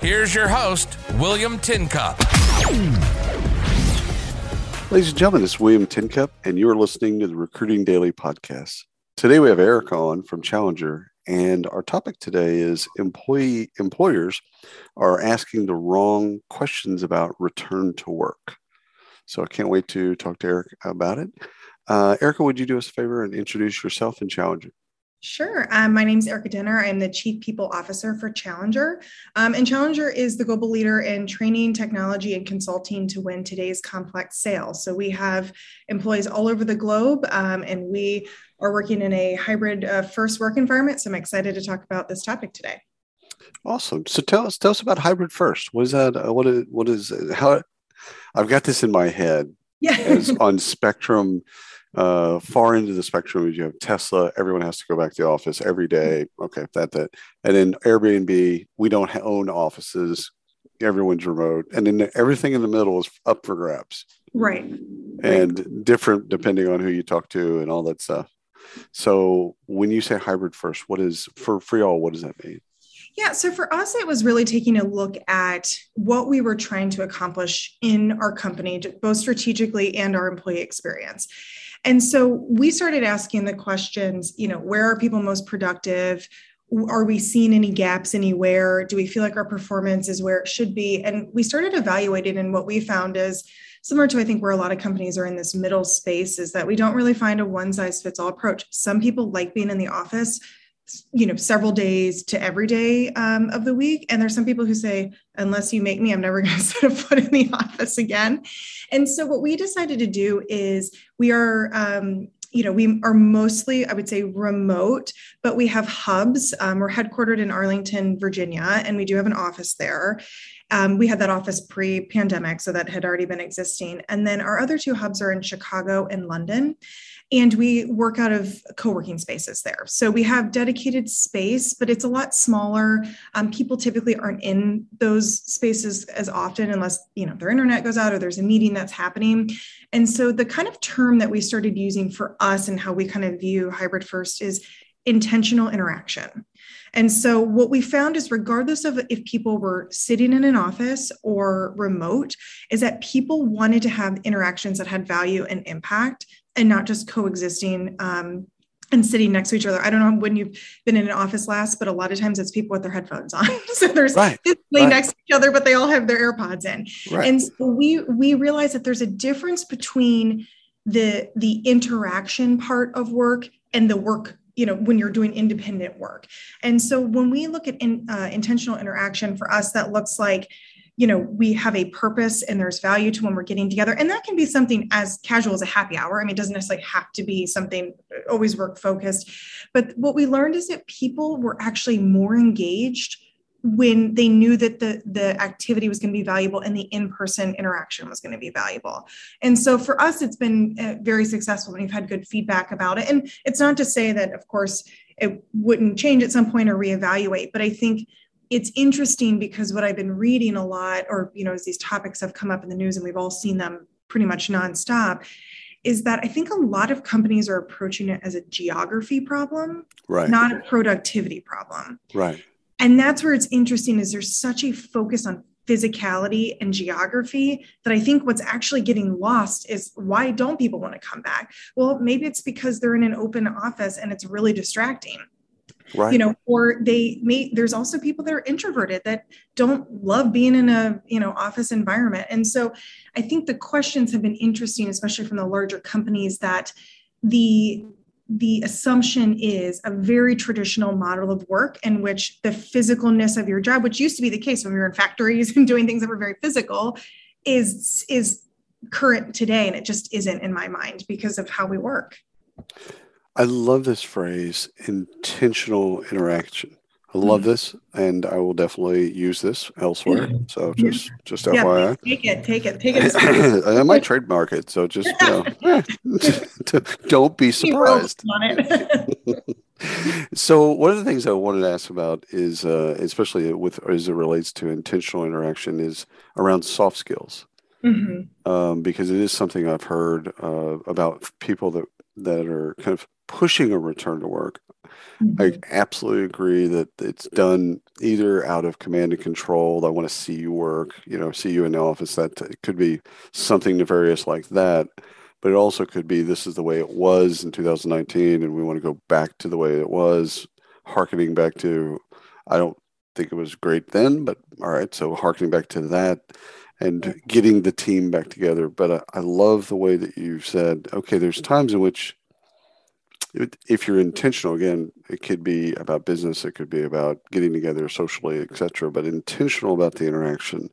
Here's your host, William Tincup. Ladies and gentlemen, this is William Tincup, and you're listening to the Recruiting Daily podcast. Today we have Erica on from Challenger, and our topic today is employers are asking the wrong questions about return to work. So I can't wait to talk to Erica about it. Erica, would you do us a favor and introduce yourself and Challenger? Sure. My name is Erica Denner. I'm the Chief People Officer for Challenger. And Challenger is the global leader in training, technology, and consulting to win today's complex sales. So we have employees all over the globe, and we are working in a hybrid first work environment. So I'm excited to talk about this topic today. Awesome. So tell us about hybrid first. What is that? How? I've got this in my head. Yeah. As on Spectrum. Far into the spectrum, you have Tesla. Everyone has to go back to the office every day. Okay, that, and then Airbnb. We don't own offices. Everyone's remote, and then everything in the middle is up for grabs. Right. And different depending on who you talk to and all that stuff. So when you say hybrid first, what is for y'all? What does that mean? Yeah. So for us, it was really taking a look at what we were trying to accomplish in our company, both strategically and our employee experience. And so we started asking the questions, where are people most productive? Are we seeing any gaps anywhere? Do we feel like our performance is where it should be? And we started evaluating, and what we found is similar to, I think, where a lot of companies are in this middle space, is that we don't really find a one-size-fits-all approach. Some people like being in the office, several days to every day of the week. And there's some people who say, unless you make me, I'm never going to set a foot in the office again. And so what we decided to do is we are, we are mostly, I would say, remote, but we have hubs. We're headquartered in Arlington, Virginia, and we do have an office there. We had that office pre-pandemic, so that had already been existing. And then our other two hubs are in Chicago and London, and we work out of co-working spaces there. So we have dedicated space, but it's a lot smaller. People typically aren't in those spaces as often unless, their internet goes out or there's a meeting that's happening. And so the kind of term that we started using for us and how we kind of view hybrid first is intentional interaction. And so what we found is, regardless of if people were sitting in an office or remote, is that people wanted to have interactions that had value and impact, and not just coexisting and sitting next to each other. I don't know when you've been in an office last, but a lot of times it's people with their headphones on. So they're physically next to each other, but they all have their AirPods in. Right. And so we realize that there's a difference between the interaction part of work and the work, when you're doing independent work. And so when we look at intentional interaction, for us, that looks like, we have a purpose and there's value to when we're getting together. And that can be something as casual as a happy hour. I mean, it doesn't necessarily have to be something always work focused. But what we learned is that people were actually more engaged when they knew that the activity was going to be valuable and the in-person interaction was going to be valuable. And so for us, it's been very successful. We've had good feedback about it. And it's not to say that, of course, it wouldn't change at some point or reevaluate, but I think it's interesting because what I've been reading a lot, or, as these topics have come up in the news and we've all seen them pretty much nonstop, is that I think a lot of companies are approaching it as a geography problem, right, not a productivity problem. Right. And that's where it's interesting, is there's such a focus on physicality and geography that I think what's actually getting lost is, why don't people want to come back? Well, maybe it's because they're in an open office and it's really distracting. Right. Or there's also people that are introverted that don't love being in a, office environment. And so I think the questions have been interesting, especially from the larger companies, that the assumption is a very traditional model of work in which the physicalness of your job, which used to be the case when we were in factories and doing things that were very physical, is current today. And it just isn't, in my mind, because of how we work. I love this phrase, intentional interaction. I love this, and I will definitely use this elsewhere. So just FYI. Take it. I might trademark it, so just don't be surprised. On it. So one of the things I wanted to ask about is, especially as it relates to intentional interaction, is around soft skills, because it is something I've heard about people that are kind of pushing a return to work. I absolutely agree that it's done either out of command and control. I want to see you work, see you in the office. That it could be something nefarious like that, but it also could be this is the way it was in 2019, and we want to go back to the way it was, hearkening back to, I don't think it was great then, but all right, so hearkening back to that and getting the team back together. But I love the way that you've said, okay, there's times in which if you're intentional, again, it could be about business, it could be about getting together socially, etc., but intentional about the interaction.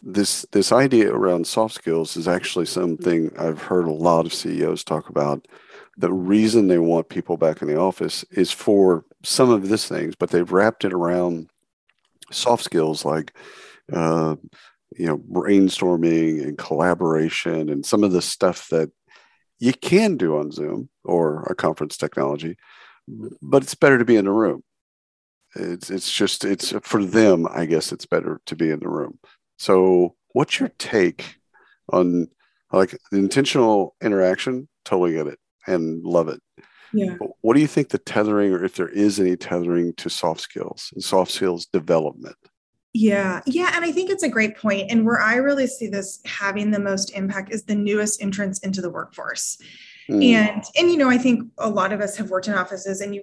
This idea around soft skills is actually something I've heard a lot of CEOs talk about. The reason they want people back in the office is for some of these things, but they've wrapped it around soft skills like brainstorming and collaboration and some of the stuff that you can do on Zoom or a conference technology, but it's better to be in the room. It's for them, I guess it's better to be in the room. So what's your take on the intentional interaction? Totally get it and love it. Yeah. But what do you think the tethering, or if there is any tethering, to soft skills and soft skills development? Yeah. And I think it's a great point. And where I really see this having the most impact is the newest entrants into the workforce. And, I think a lot of us have worked in offices, and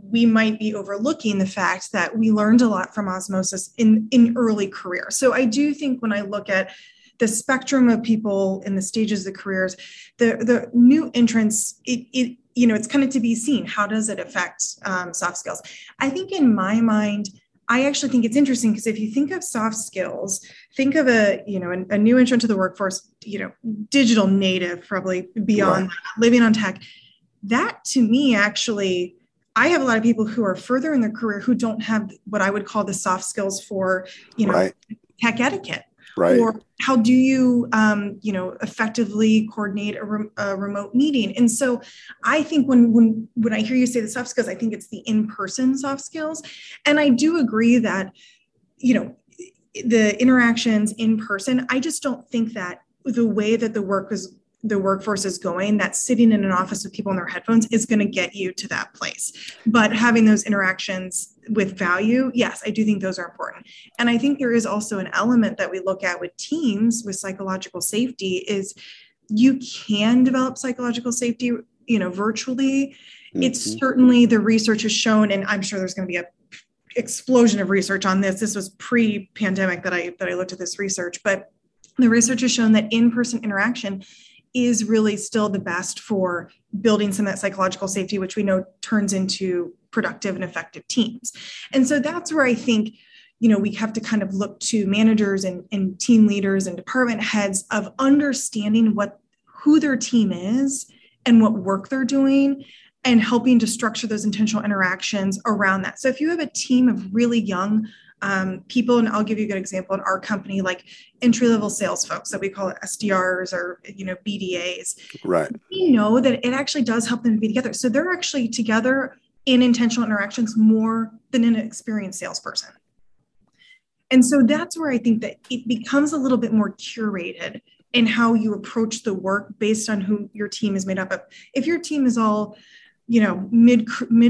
we might be overlooking the fact that we learned a lot from osmosis in early career. So I do think when I look at the spectrum of people in the stages of careers, the new entrants, it's kind of to be seen. How does it affect soft skills? I think in my mind, I actually think it's interesting, because if you think of soft skills, think of a new entrant to the workforce, digital native, probably beyond that, living on tech. That to me, actually, I have a lot of people who are further in their career who don't have what I would call the soft skills for, tech etiquette. Right. Or how do you, effectively coordinate a remote meeting? And so I think when I hear you say the soft skills, I think it's the in-person soft skills. And I do agree that, the interactions in person, I just don't think that the way that the workforce is going, that sitting in an office with people in their headphones is going to get you to that place. But having those interactions with value, yes, I do think those are important. And I think there is also an element that we look at with teams with psychological safety is you can develop psychological safety, virtually. It's certainly, the research has shown, and I'm sure there's going to be an explosion of research on this. This was pre-pandemic that I looked at this research, but the research has shown that in-person interaction is really still the best for building some of that psychological safety, which we know turns into productive and effective teams. And so that's where I think, we have to kind of look to managers and team leaders and department heads of understanding who their team is and what work they're doing, and helping to structure those intentional interactions around that. So if you have a team of really young people, and I'll give you a good example in our company, like entry-level sales folks that we call SDRs or, BDAs. Right. We know that it actually does help them be together. So they're actually together in intentional interactions more than an experienced salesperson. And so that's where I think that it becomes a little bit more curated in how you approach the work based on who your team is made up of. If your team is all, mid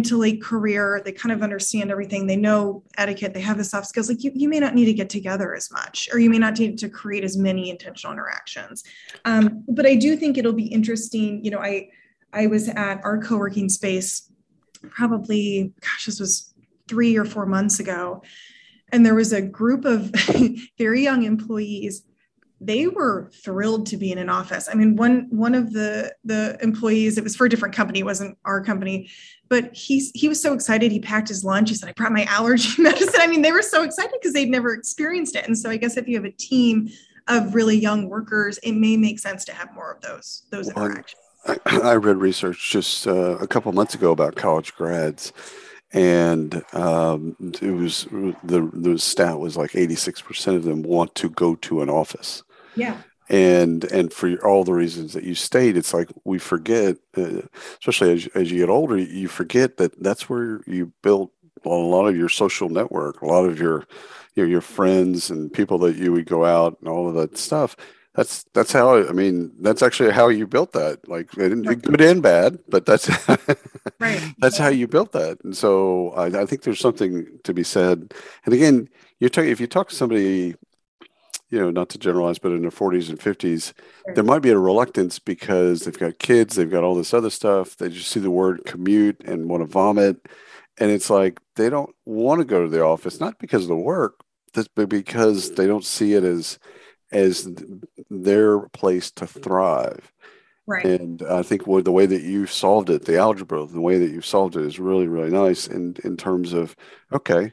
to late career, they kind of understand everything. They know etiquette. They have the soft skills. Like you may not need to get together as much, or you may not need to create as many intentional interactions. But I do think it'll be interesting. I was at our co-working space probably, this was 3 or 4 months ago. And there was a group of very young employees. They were thrilled to be in an office. I mean, one of the employees, it was for a different company, it wasn't our company, but he was so excited. He packed his lunch. He said, I brought my allergy medicine. I mean, they were so excited because they'd never experienced it. And so I guess if you have a team of really young workers, it may make sense to have more of those interactions. I read research just a couple months ago about college grads. And it was the stat was like 86% of them want to go to an office. Yeah. And for all the reasons that you state, it's like we forget, especially as you get older, you forget that that's where you built a lot of your social network, a lot of your, you know, your friends and people that you would go out and all of that stuff. That's how, I mean, that's actually how you built that. Like, good and bad, but that's right. That's how you built that. And so I think there's something to be said. And again, if you talk to somebody, you know, not to generalize, but in their 40s and 50s, there might be a reluctance because they've got kids, they've got all this other stuff. They just see the word commute and want to vomit. And it's like they don't want to go to the office, not because of the work, but because they don't see it as their place to thrive. Right. And I think the way that you've solved it, the algebra, the way that you've solved it is really, really nice in terms of, okay,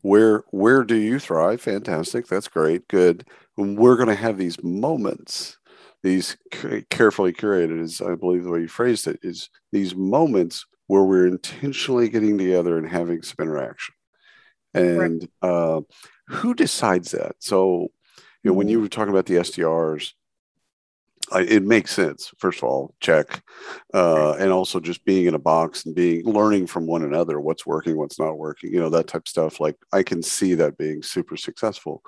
where do you thrive? Fantastic. That's great. Good. And we're going to have these moments, these carefully curated, is I believe the way you phrased it, is these moments where we're intentionally getting together and having some interaction. And right. Who decides that? So, you know, when you were talking about the SDRs, it makes sense. First of all, check. And also just being in a box and learning from one another, what's working, what's not working, you know, that type of stuff. Like, I can see that being super successful.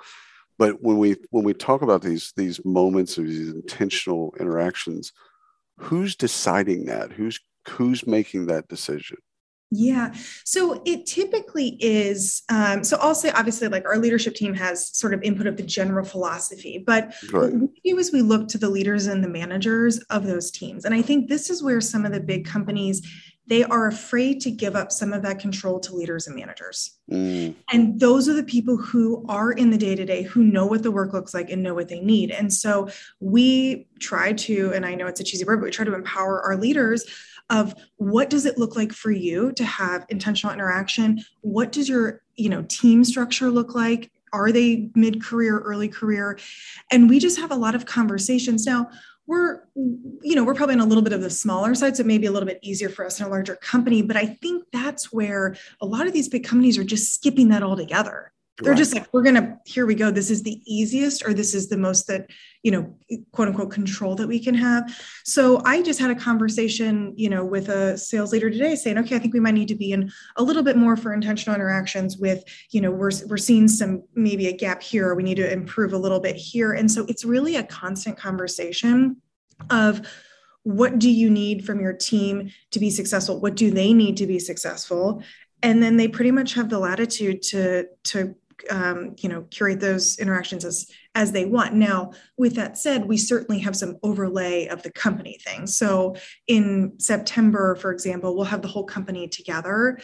But when we talk about these moments of these intentional interactions, who's deciding that? Who's making that decision? Yeah. So it typically is, so I'll say, obviously, like, our leadership team has sort of input of the general philosophy, but right. What we do is we look to the leaders and the managers of those teams. And I think this is where some of the big companies, they are afraid to give up some of that control to leaders and managers. Mm. And those are the people who are in the day-to-day, who know what the work looks like and know what they need. And so we try to, and I know it's a cheesy word, but we try to empower our leaders of what does it look like for you to have intentional interaction? What does your, you know, team structure look like? Are they mid-career, early career? And we just have a lot of conversations. Now, we're probably on a little bit of the smaller side, so it may be a little bit easier for us in a larger company, but I think that's where a lot of these big companies are just skipping that altogether. They're right. Just like, here we go. This is the easiest, or this is the most that, you know, quote unquote control that we can have. So I just had a conversation, you know, with a sales leader today saying, okay, I think we might need to be in a little bit more for intentional interactions with, you know, we're seeing some, maybe a gap here, or we need to improve a little bit here. And so it's really a constant conversation of, what do you need from your team to be successful? What do they need to be successful? And then they pretty much have the latitude to curate those interactions as they want. Now, with that said, we certainly have some overlay of the company thing. So in September, for example, we'll have the whole company together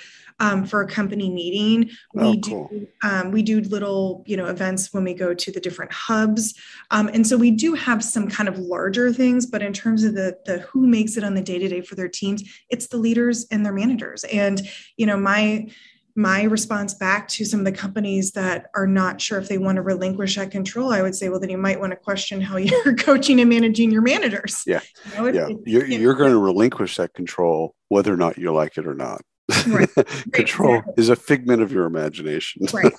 for a company meeting. We do little, you know, events when we go to the different hubs. And so we do have some kind of larger things, but in terms of the who makes it on the day-to-day for their teams, it's the leaders and their managers. And, you know, my response back to some of the companies that are not sure if they want to relinquish that control, I would say, well, then you might want to question how you're coaching and managing your managers. Yeah. You know, you're going to relinquish that control, whether or not you like it or not. Right. Control is a figment of your imagination. Right.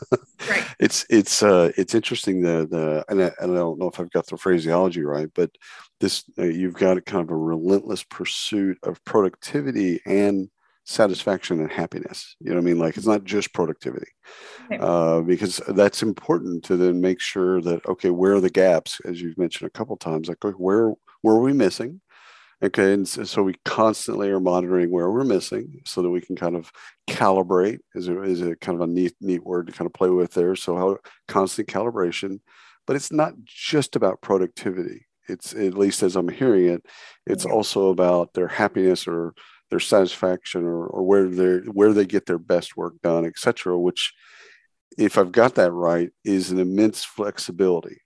Right. It's interesting and I don't know if I've got the phraseology right, but this, you've got kind of a relentless pursuit of productivity and satisfaction and happiness. You know what I mean? Like, it's not just productivity, okay, because that's important to then make sure that, okay, where are the gaps, as you've mentioned a couple of times, like where are we missing? Okay. And so we constantly are monitoring where we're missing so that we can kind of calibrate is a kind of a neat word to kind of play with there. So constant calibration, but it's not just about productivity. It's, at least as I'm hearing it, it's also about their happiness or their satisfaction or where they get their best work done, et cetera, which, if I've got that right, is an immense flexibility.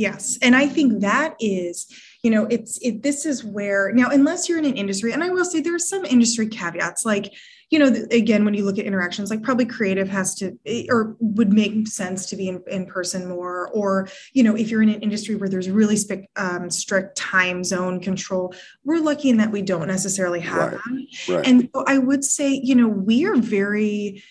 Yes. And I think that is, you know, this is where now, unless you're in an industry, and I will say there are some industry caveats, like, you know, again, when you look at interactions, like probably creative has to, or would make sense to be in person more, or, you know, if you're in an industry where there's really strict time zone control, we're lucky in that we don't necessarily have that. Right. And so I would say, you know, we are very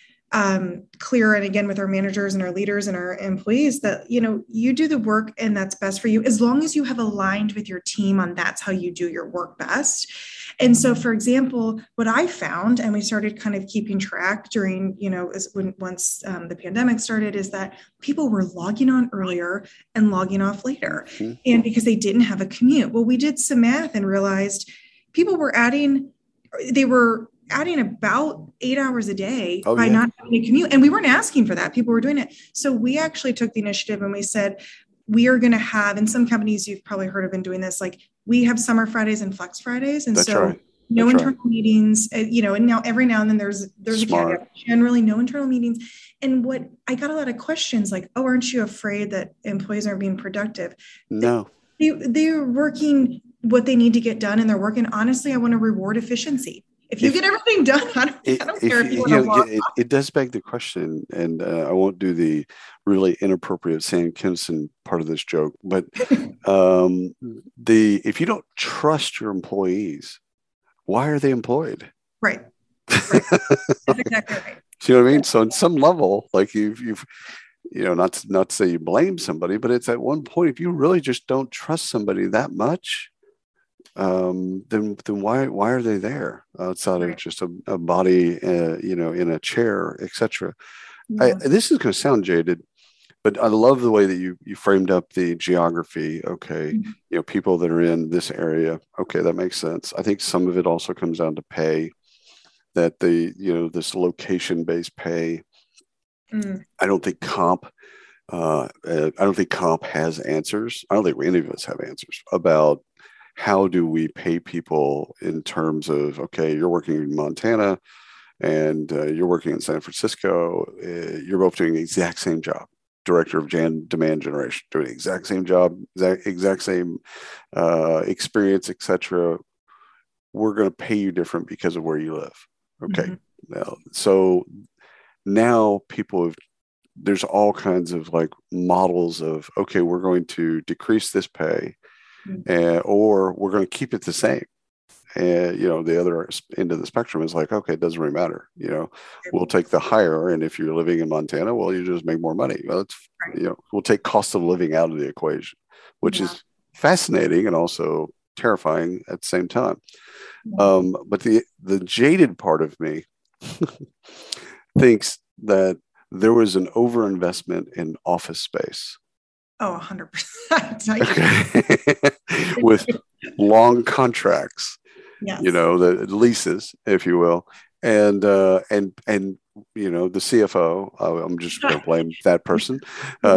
clear, and again, with our managers and our leaders and our employees, that, you know, you do the work and that's best for you, as long as you have aligned with your team on that's how you do your work best. And so, for example, what I found, and we started kind of keeping track during, you know, once the pandemic started, is that people were logging on earlier and logging off later, and because they didn't have a commute. Well, we did some math and realized people were adding about 8 hours a day not having a commute. And we weren't asking for that. People were doing it. So we actually took the initiative and we said, we are going to have, and some companies you've probably heard of been doing this, like we have summer Fridays and flex Fridays. And meetings, you know, and now every now and then there's generally no internal meetings. And what I got a lot of questions like, oh, aren't you afraid that employees aren't being productive? No, they're working what they need to get done and they're working. Honestly, I want to reward efficiency. If you get everything done, I don't care if you want to walk off. It does beg the question, and I won't do the really inappropriate Sam Kinison part of this joke, but if you don't trust your employees, why are they employed? Right. That's exactly right. Do you know what I mean? So on some level, like you've you know, not to say you blame somebody, but it's at one point, if you really just don't trust somebody that much, then why are they there outside of just a body, you know, in a chair, etc. Yeah. This is going to sound jaded, but I love the way that you framed up the geography. Okay. Mm-hmm. You know, people that are in this area. Okay. That makes sense. I think some of it also comes down to pay, that this location-based pay. Mm. I don't think comp has answers. I don't think any of us have answers about how do we pay people in terms of, okay, you're working in Montana and you're working in San Francisco. You're both doing the exact same job. Director of demand generation, doing the exact same job, exact same experience, etc. We're going to pay you different because of where you live. Okay. Mm-hmm. Now people have, there's all kinds of like models of, okay, we're going to decrease this pay. Or we're going to keep it the same. And, you know, the other end of the spectrum is like, okay, it doesn't really matter. You know, we'll take the higher. And if you're living in Montana, well, you just make more money. Well, it's, you know, we'll take cost of living out of the equation, which is fascinating and also terrifying at the same time. But the jaded part of me thinks that there was an overinvestment in office space. Oh, 100%. Okay. With long contracts, yes. You know, the leases, if you will, and you know, the CFO. I'm just going to blame that person,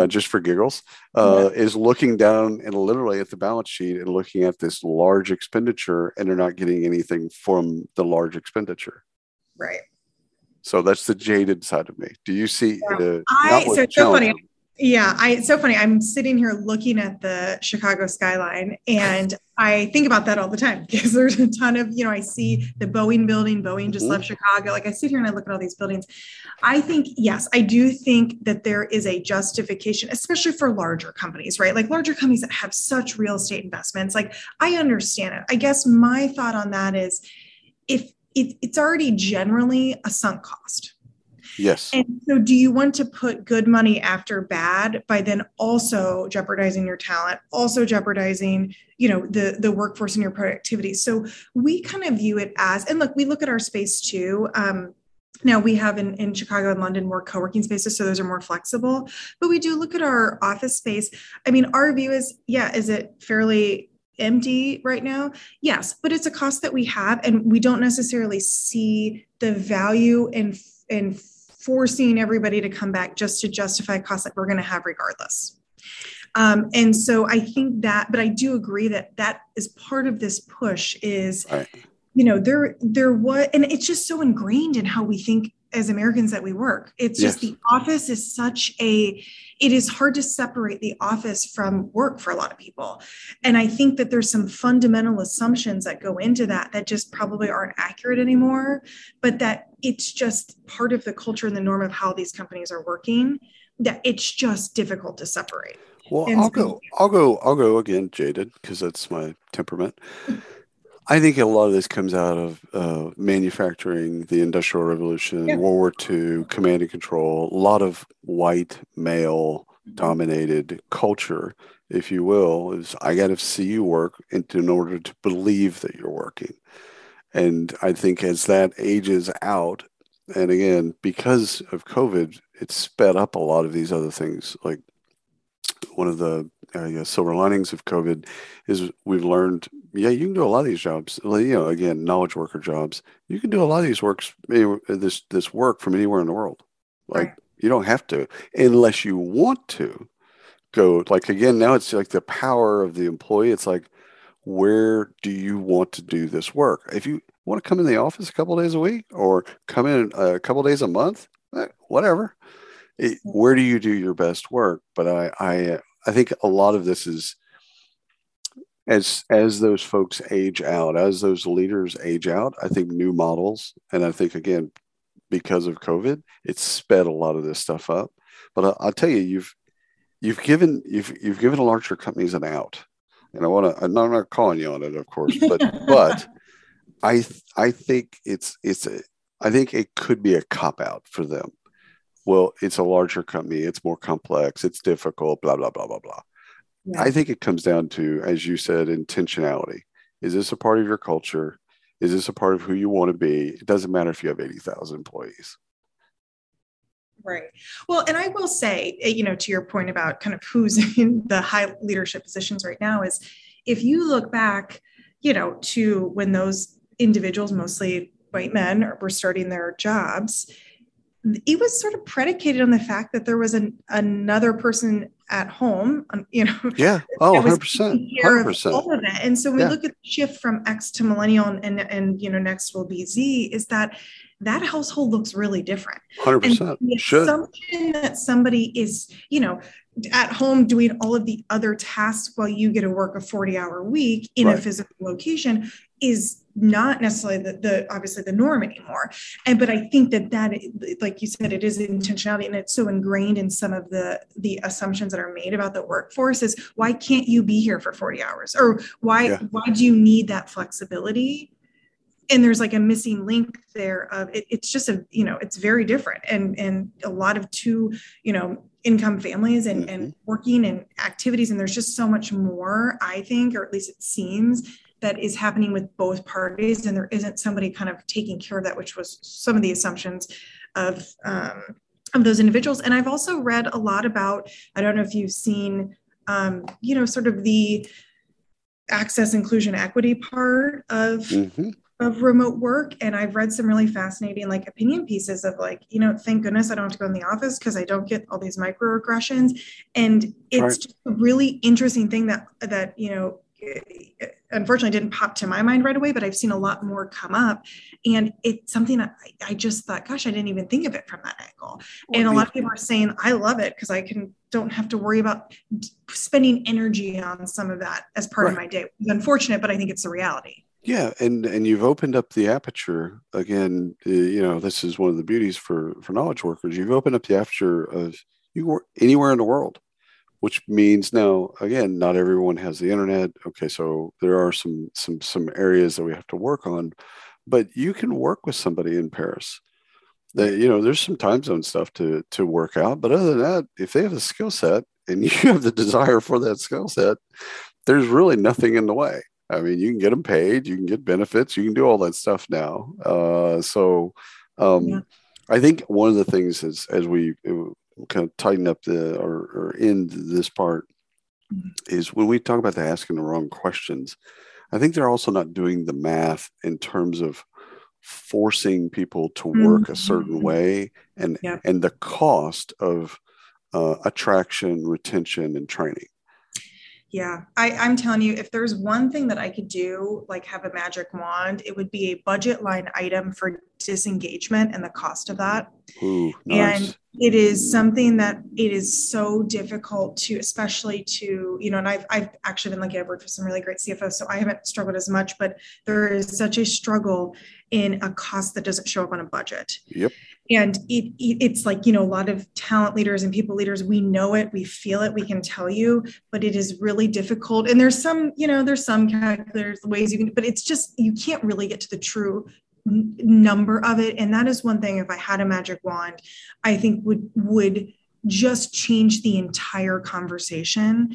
just for giggles. Is looking down and literally at the balance sheet and looking at this large expenditure, and they're not getting anything from the large expenditure. Right. So that's the jaded side of me. Do you see? It's so funny. I'm sitting here looking at the Chicago skyline and I think about that all the time because there's a ton of, you know, I see the Boeing building, just left Chicago. Like I sit here and I look at all these buildings. I think, yes, I do think that there is a justification, especially for larger companies, right? Like larger companies that have such real estate investments. Like I understand it. I guess my thought on that is if it's already generally a sunk cost. Yes. And so do you want to put good money after bad by then also jeopardizing your talent, also jeopardizing, you know, the workforce and your productivity? So we kind of view it as, and look, we look at our space too. Now we have in Chicago and London more co-working spaces, so those are more flexible, but we do look at our office space. I mean, our view is, is it fairly empty right now? Yes, but it's a cost that we have and we don't necessarily see the value in forcing everybody to come back just to justify costs that we're going to have regardless. And so I think that, but I do agree that is part of this push is, you know, there what, and it's just so ingrained in how we think as Americans that we work. It's yes. just the office is such a, it is hard to separate the office from work for a lot of people. And I think that there's some fundamental assumptions that go into that, that just probably aren't accurate anymore, but that it's just part of the culture and the norm of how these companies are working, that it's just difficult to separate. Well, I'll go again, jaded, because that's my temperament. I think a lot of this comes out of manufacturing, the Industrial Revolution, yeah. World War II, command and control, a lot of white male-dominated culture, if you will, is I got to see you work in order to believe that you're working. And I think as that ages out, and again, because of COVID, it's sped up a lot of these other things. Like one of the silver linings of COVID is we've learned, yeah, you can do a lot of these jobs. You know, again, knowledge worker jobs. You can do a lot of these works, this work from anywhere in the world. Like right. You don't have to, unless you want to go. Like again, now it's like the power of the employee. It's like, where do you want to do this work? If you want to come in the office a couple of days a week or come in a couple of days a month, whatever. Where do you do your best work? But I think a lot of this is as those folks age out, as those leaders age out, I think new models, and I think again because of COVID, it's sped a lot of this stuff up. But I'll tell you, you've given larger companies an out, and I'm not calling you on it, of course, but I think I think it could be a cop out for them. Well, it's a larger company, it's more complex, it's difficult, blah, blah, blah, blah, blah. Yeah. I think it comes down to, as you said, intentionality. Is this a part of your culture? Is this a part of who you want to be? It doesn't matter if you have 80,000 employees. Right. Well, and I will say, to your point about kind of who's in the high leadership positions right now is if you look back, to when those individuals, mostly white men, were starting their jobs, it was sort of predicated on the fact that there was another person at home, Yeah. Oh, 100%. All of that. And so we look at the shift from X to millennial and next will be Z, is that household looks really different. 100%. The assumption that somebody is, at home doing all of the other tasks while you get to work a 40-hour week in right. a physical location is not necessarily obviously the norm anymore. But I think that, like you said, it is intentionality, and it's so ingrained in some of the assumptions that are made about the workforce is why can't you be here for 40 hours? Or why do you need that flexibility? And there's like a missing link there of it's just it's very different. And a lot of income families and working and activities. And there's just so much more, I think, or at least it seems, that is happening with both parties, and there isn't somebody kind of taking care of that, which was some of the assumptions of those individuals. And I've also read a lot about, I don't know if you've seen, sort of the access, inclusion, equity part of remote work. And I've read some really fascinating opinion pieces of thank goodness I don't have to go in the office because I don't get all these microaggressions. And it's right. just a really interesting thing that unfortunately didn't pop to my mind right away, but I've seen a lot more come up, and it's something I just thought, gosh, I didn't even think of it from that angle. And a lot of people are saying, I love it because I don't have to worry about spending energy on some of that as part right. of my day. It's unfortunate, but I think it's the reality. Yeah. And you've opened up the aperture again. This is one of the beauties for knowledge workers. You've opened up the aperture of you work anywhere in the world, which means now, again, not everyone has the internet. Okay, so there are some areas that we have to work on, but you can work with somebody in Paris. That there's some time zone stuff to work out, but other than that, if they have a skill set and you have the desire for that skill set, there's really nothing in the way. I mean, you can get them paid, you can get benefits, you can do all that stuff now. I think one of the things is as we kind of tighten up or end this part is when we talk about the asking the wrong questions, I think they're also not doing the math in terms of forcing people to work a certain way and the cost of attraction, retention, and training. Yeah, I'm telling you, if there's one thing that I could do, like have a magic wand, it would be a budget line item for disengagement and the cost of that. Ooh, nice. And it is something that it is so difficult to, especially to, you know, and I've actually been lucky, I've worked for some really great CFOs, so I haven't struggled as much, but there is such a struggle in a cost that doesn't show up on a budget. Yep. And it's like, you know, a lot of talent leaders and people leaders, we know it, we feel it, we can tell you, but it is really difficult. And there's some, you know, there's some calculators, ways you can, but it's just, you can't really get to the true number of it. And that is one thing, if I had a magic wand, I think would just change the entire conversation,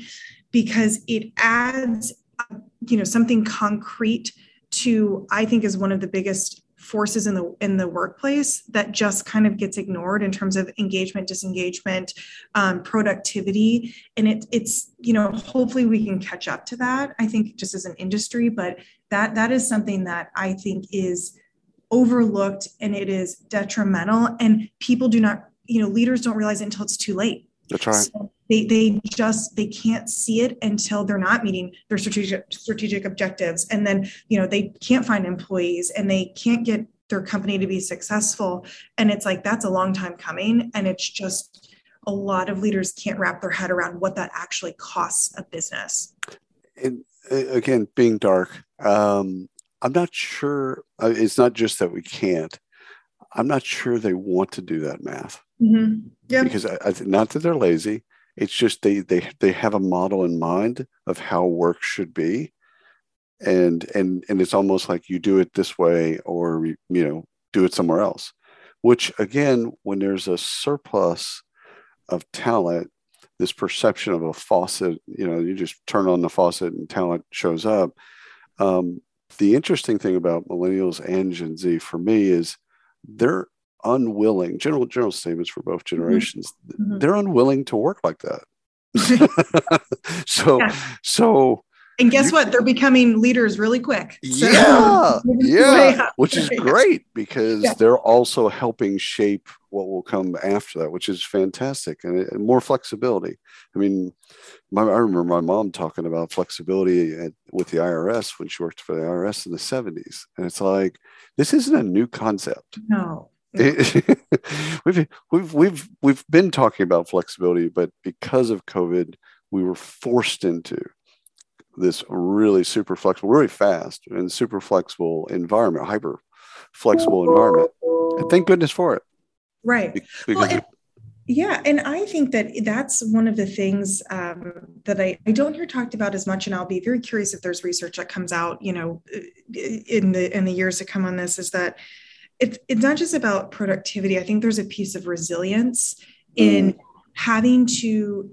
because it adds, you know, something concrete to, I think, is one of the biggest forces in the workplace that just kind of gets ignored in terms of engagement, disengagement, productivity. And it's, you know, hopefully we can catch up to that, I think, just as an industry, but that is something that I think is overlooked, and it is detrimental, and people do not, you know, leaders don't realize it until it's too late. That's right. So they can't see it until they're not meeting their strategic objectives. And then, you know, they can't find employees and they can't get their company to be successful. And it's like, that's a long time coming. And it's just, a lot of leaders can't wrap their head around what that actually costs a business. And again, being dark, I'm not sure, it's not just that we can't, I'm not sure they want to do that math. Mm-hmm. Yeah. Because not that they're lazy, it's just they have a model in mind of how work should be, and it's almost like you do it this way, or, you know, do it somewhere else. Which again, when there's a surplus of talent, this perception of a faucet, you know, you just turn on the faucet and talent shows up. The interesting thing about millennials and Gen Z for me is they're unwilling, general statements for both generations, mm-hmm. They're unwilling to work like that. So and guess what? They're becoming leaders really quick. So. Yeah. Which is great, because they're also helping shape what will come after that, which is fantastic. And more flexibility. I mean, I remember my mom talking about flexibility with the IRS when she worked for the IRS in the 70s. And it's like, this isn't a new concept. No. We've been talking about flexibility, but because of COVID, we were forced into this really super flexible, really fast and super flexible environment, hyper flexible environment. And thank goodness for it. Right. Yeah. And I think that that's one of the things that I don't hear talked about as much. And I'll be very curious if there's research that comes out, you know, in the years to come on this, is that it's not just about productivity. I think there's a piece of resilience in having to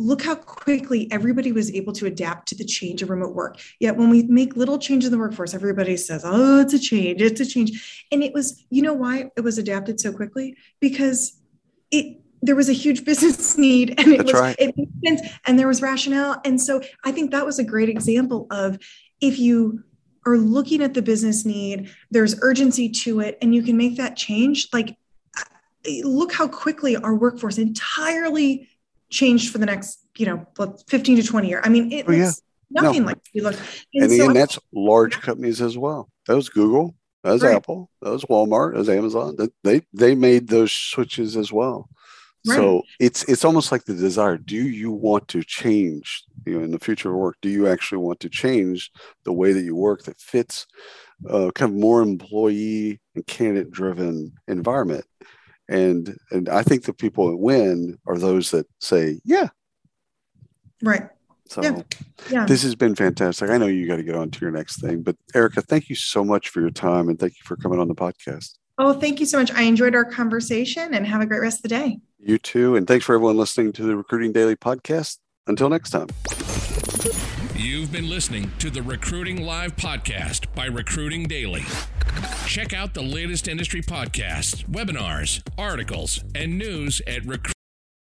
look how quickly everybody was able to adapt to the change of remote work. Yet when we make little change in the workforce, everybody says, oh, it's a change. And it was, you know why it was adapted so quickly? Because there was a huge business need, and it made sense, and there was rationale. And so I think that was a great example of, if you are looking at the business need, there's urgency to it, and you can make that change. Like, look how quickly our workforce entirely changed for the next, you know, 15 to 20 years. I mean, it looks nothing like we look. And again, so that's large companies as well. That was Google, that was Apple, that was Walmart, that was Amazon. They made those switches as well. Right. So it's almost like the desire. Do you want to change, you know, in the future of work? Do you actually want to change the way that you work that fits kind of more employee and candidate driven environment? And I think the people that win are those that say, yeah. Right. So this has been fantastic. I know you got to get on to your next thing, but Erica, thank you so much for your time, and thank you for coming on the podcast. Oh, thank you so much. I enjoyed our conversation, and have a great rest of the day. You too. And thanks for everyone listening to the Recruiting Daily podcast. Until next time. You've been listening to the Recruiting Live podcast by Recruiting Daily. Check out the latest industry podcasts, webinars, articles, and news at Recruiting.